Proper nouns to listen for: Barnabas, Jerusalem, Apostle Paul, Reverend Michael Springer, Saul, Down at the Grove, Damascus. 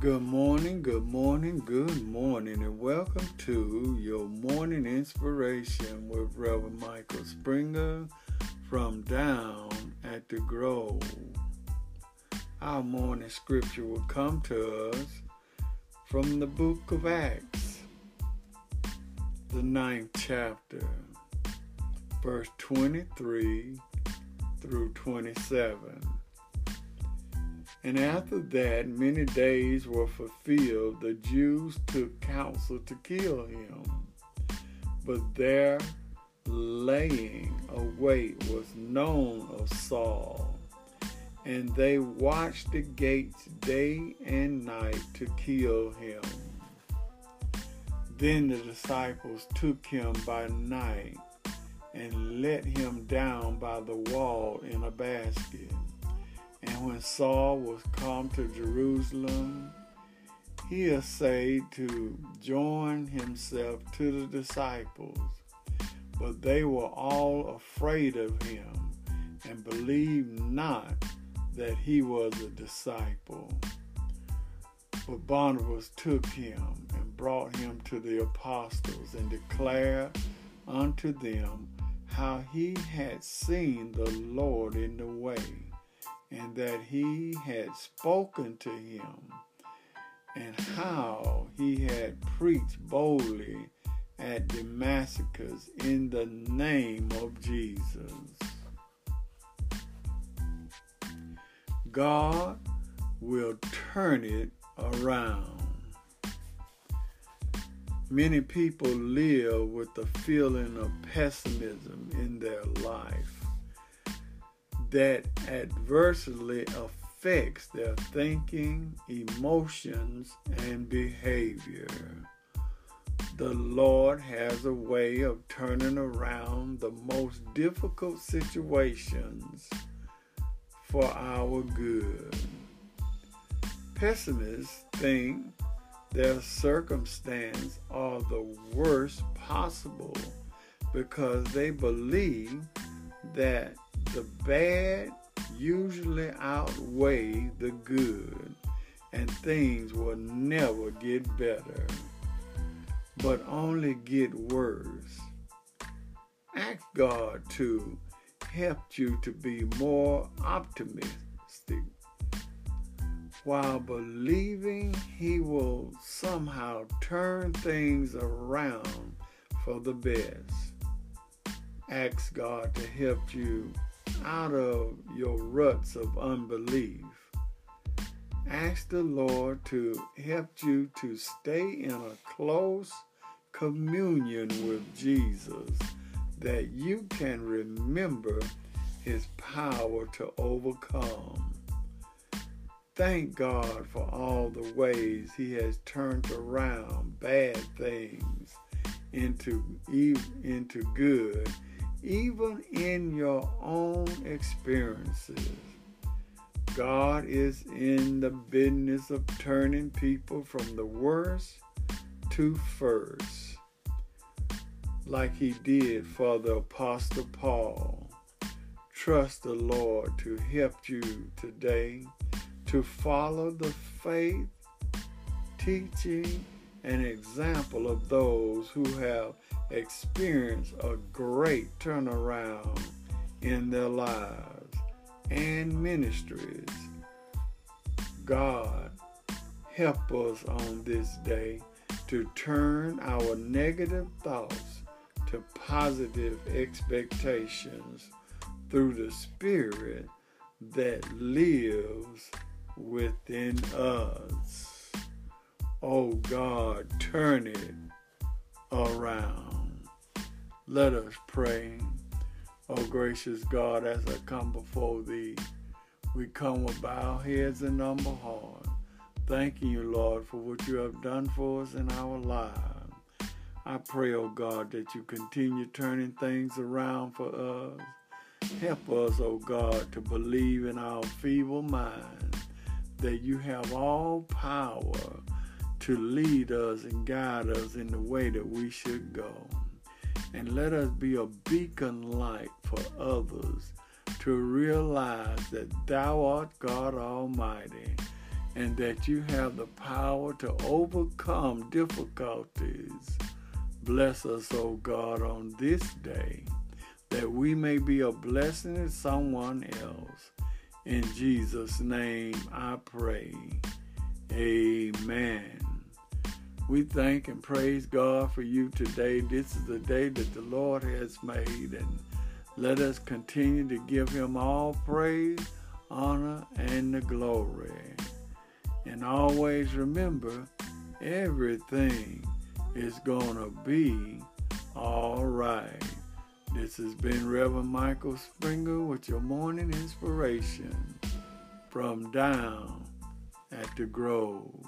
Good morning, and welcome to your morning inspiration with Reverend Michael Springer from Down at the Grove. Our morning scripture will come to us from the book of Acts, the 9th chapter, verse 23 through 27. And after that, many days were fulfilled. The Jews took counsel to kill him, but their laying await was known of Saul, and they watched the gates day and night to kill him. Then the disciples took him by night and let him down by the wall in a basket. And when Saul was come to Jerusalem, he essayed to join himself to the disciples, but they were all afraid of him and believed not that he was a disciple. But Barnabas took him and brought him to the apostles and declared unto them how he had seen the Lord in the way, and that he had spoken to him, and how he had preached boldly at Damascus in the name of Jesus. God will turn it around. Many people live with the feeling of pessimism in their life that adversely affects their thinking, emotions, and behavior. The Lord has a way of turning around the most difficult situations for our good. Pessimists think their circumstances are the worst possible because they believe that the bad usually outweigh the good, and things will never get better, but only get worse. Ask God to help you to be more optimistic while believing He will somehow turn things around for the best. Ask God to help you out of your ruts of unbelief. Ask the Lord to help you to stay in a close communion with Jesus, that you can remember His power to overcome. Thank God for all the ways He has turned around bad things into good, even in your own experiences. God is in the business of turning people from the worst to first, like He did for the Apostle Paul. Trust the Lord to help you today to follow the faith, teaching, and example of those who have experienced a great turnaround in their lives and ministries. God, help us on this day to turn our negative thoughts to positive expectations through the Spirit that lives within us. Oh God, turn it around. Let us pray. Oh, gracious God, as I come before Thee, we come with bowed heads and humble heart, thanking You, Lord, for what You have done for us in our lives. I pray, oh God, that You continue turning things around for us. Help us, oh God, to believe in our feeble minds that You have all power to lead us and guide us in the way that we should go. And let us be a beacon light for others to realize that Thou art God Almighty and that you have the power to overcome difficulties. Bless us, O God, on this day, that we may be a blessing to someone else. In Jesus' name I pray. Amen. We thank and praise God for you today. This is the day that the Lord has made, and let us continue to give him all praise, honor, and the glory. And always remember, everything is going to be all right. This has been Reverend Michael Springer with your morning inspiration from Down at the Grove.